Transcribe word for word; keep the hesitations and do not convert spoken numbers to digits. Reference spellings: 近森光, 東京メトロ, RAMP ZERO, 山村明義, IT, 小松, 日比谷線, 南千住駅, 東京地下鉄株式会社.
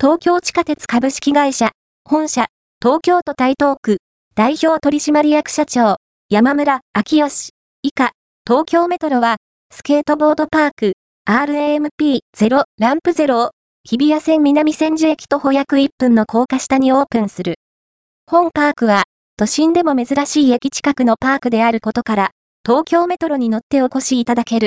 東京地下鉄株式会社、本社、東京都台東区、代表取締役社長、山村明義。以下、東京メトロは、スケートボードパーク、ランプ ゼロ、ランプ ゼロを、日比谷線南千住駅徒歩約いっぷんの高架下にオープンする。本パークは、都心でも珍しい駅近くのパークであることから、東京メトロに乗ってお越しいただける